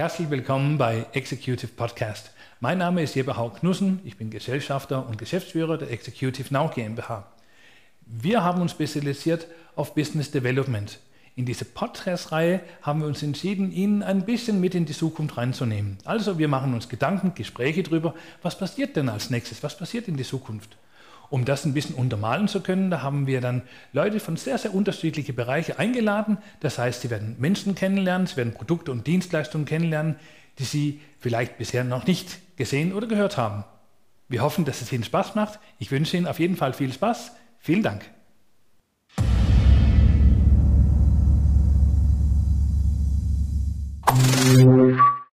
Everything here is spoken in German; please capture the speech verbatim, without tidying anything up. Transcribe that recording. Herzlich willkommen bei Executive Podcast. Mein Name ist Jörg Hauk Knussen, ich bin Gesellschafter und Geschäftsführer der Executive Now GmbH. Wir haben uns spezialisiert auf Business Development. In diese Podcast-Reihe haben wir uns entschieden, Ihnen ein bisschen mit in die Zukunft reinzunehmen. Also wir machen uns Gedanken, Gespräche darüber, was passiert denn als nächstes, was passiert in der Zukunft. Um das ein bisschen untermalen zu können, da haben wir dann Leute von sehr, sehr unterschiedlichen Bereichen eingeladen. Das heißt, sie werden Menschen kennenlernen, sie werden Produkte und Dienstleistungen kennenlernen, die sie vielleicht bisher noch nicht gesehen oder gehört haben. Wir hoffen, dass es Ihnen Spaß macht. Ich wünsche Ihnen auf jeden Fall viel Spaß. Vielen Dank.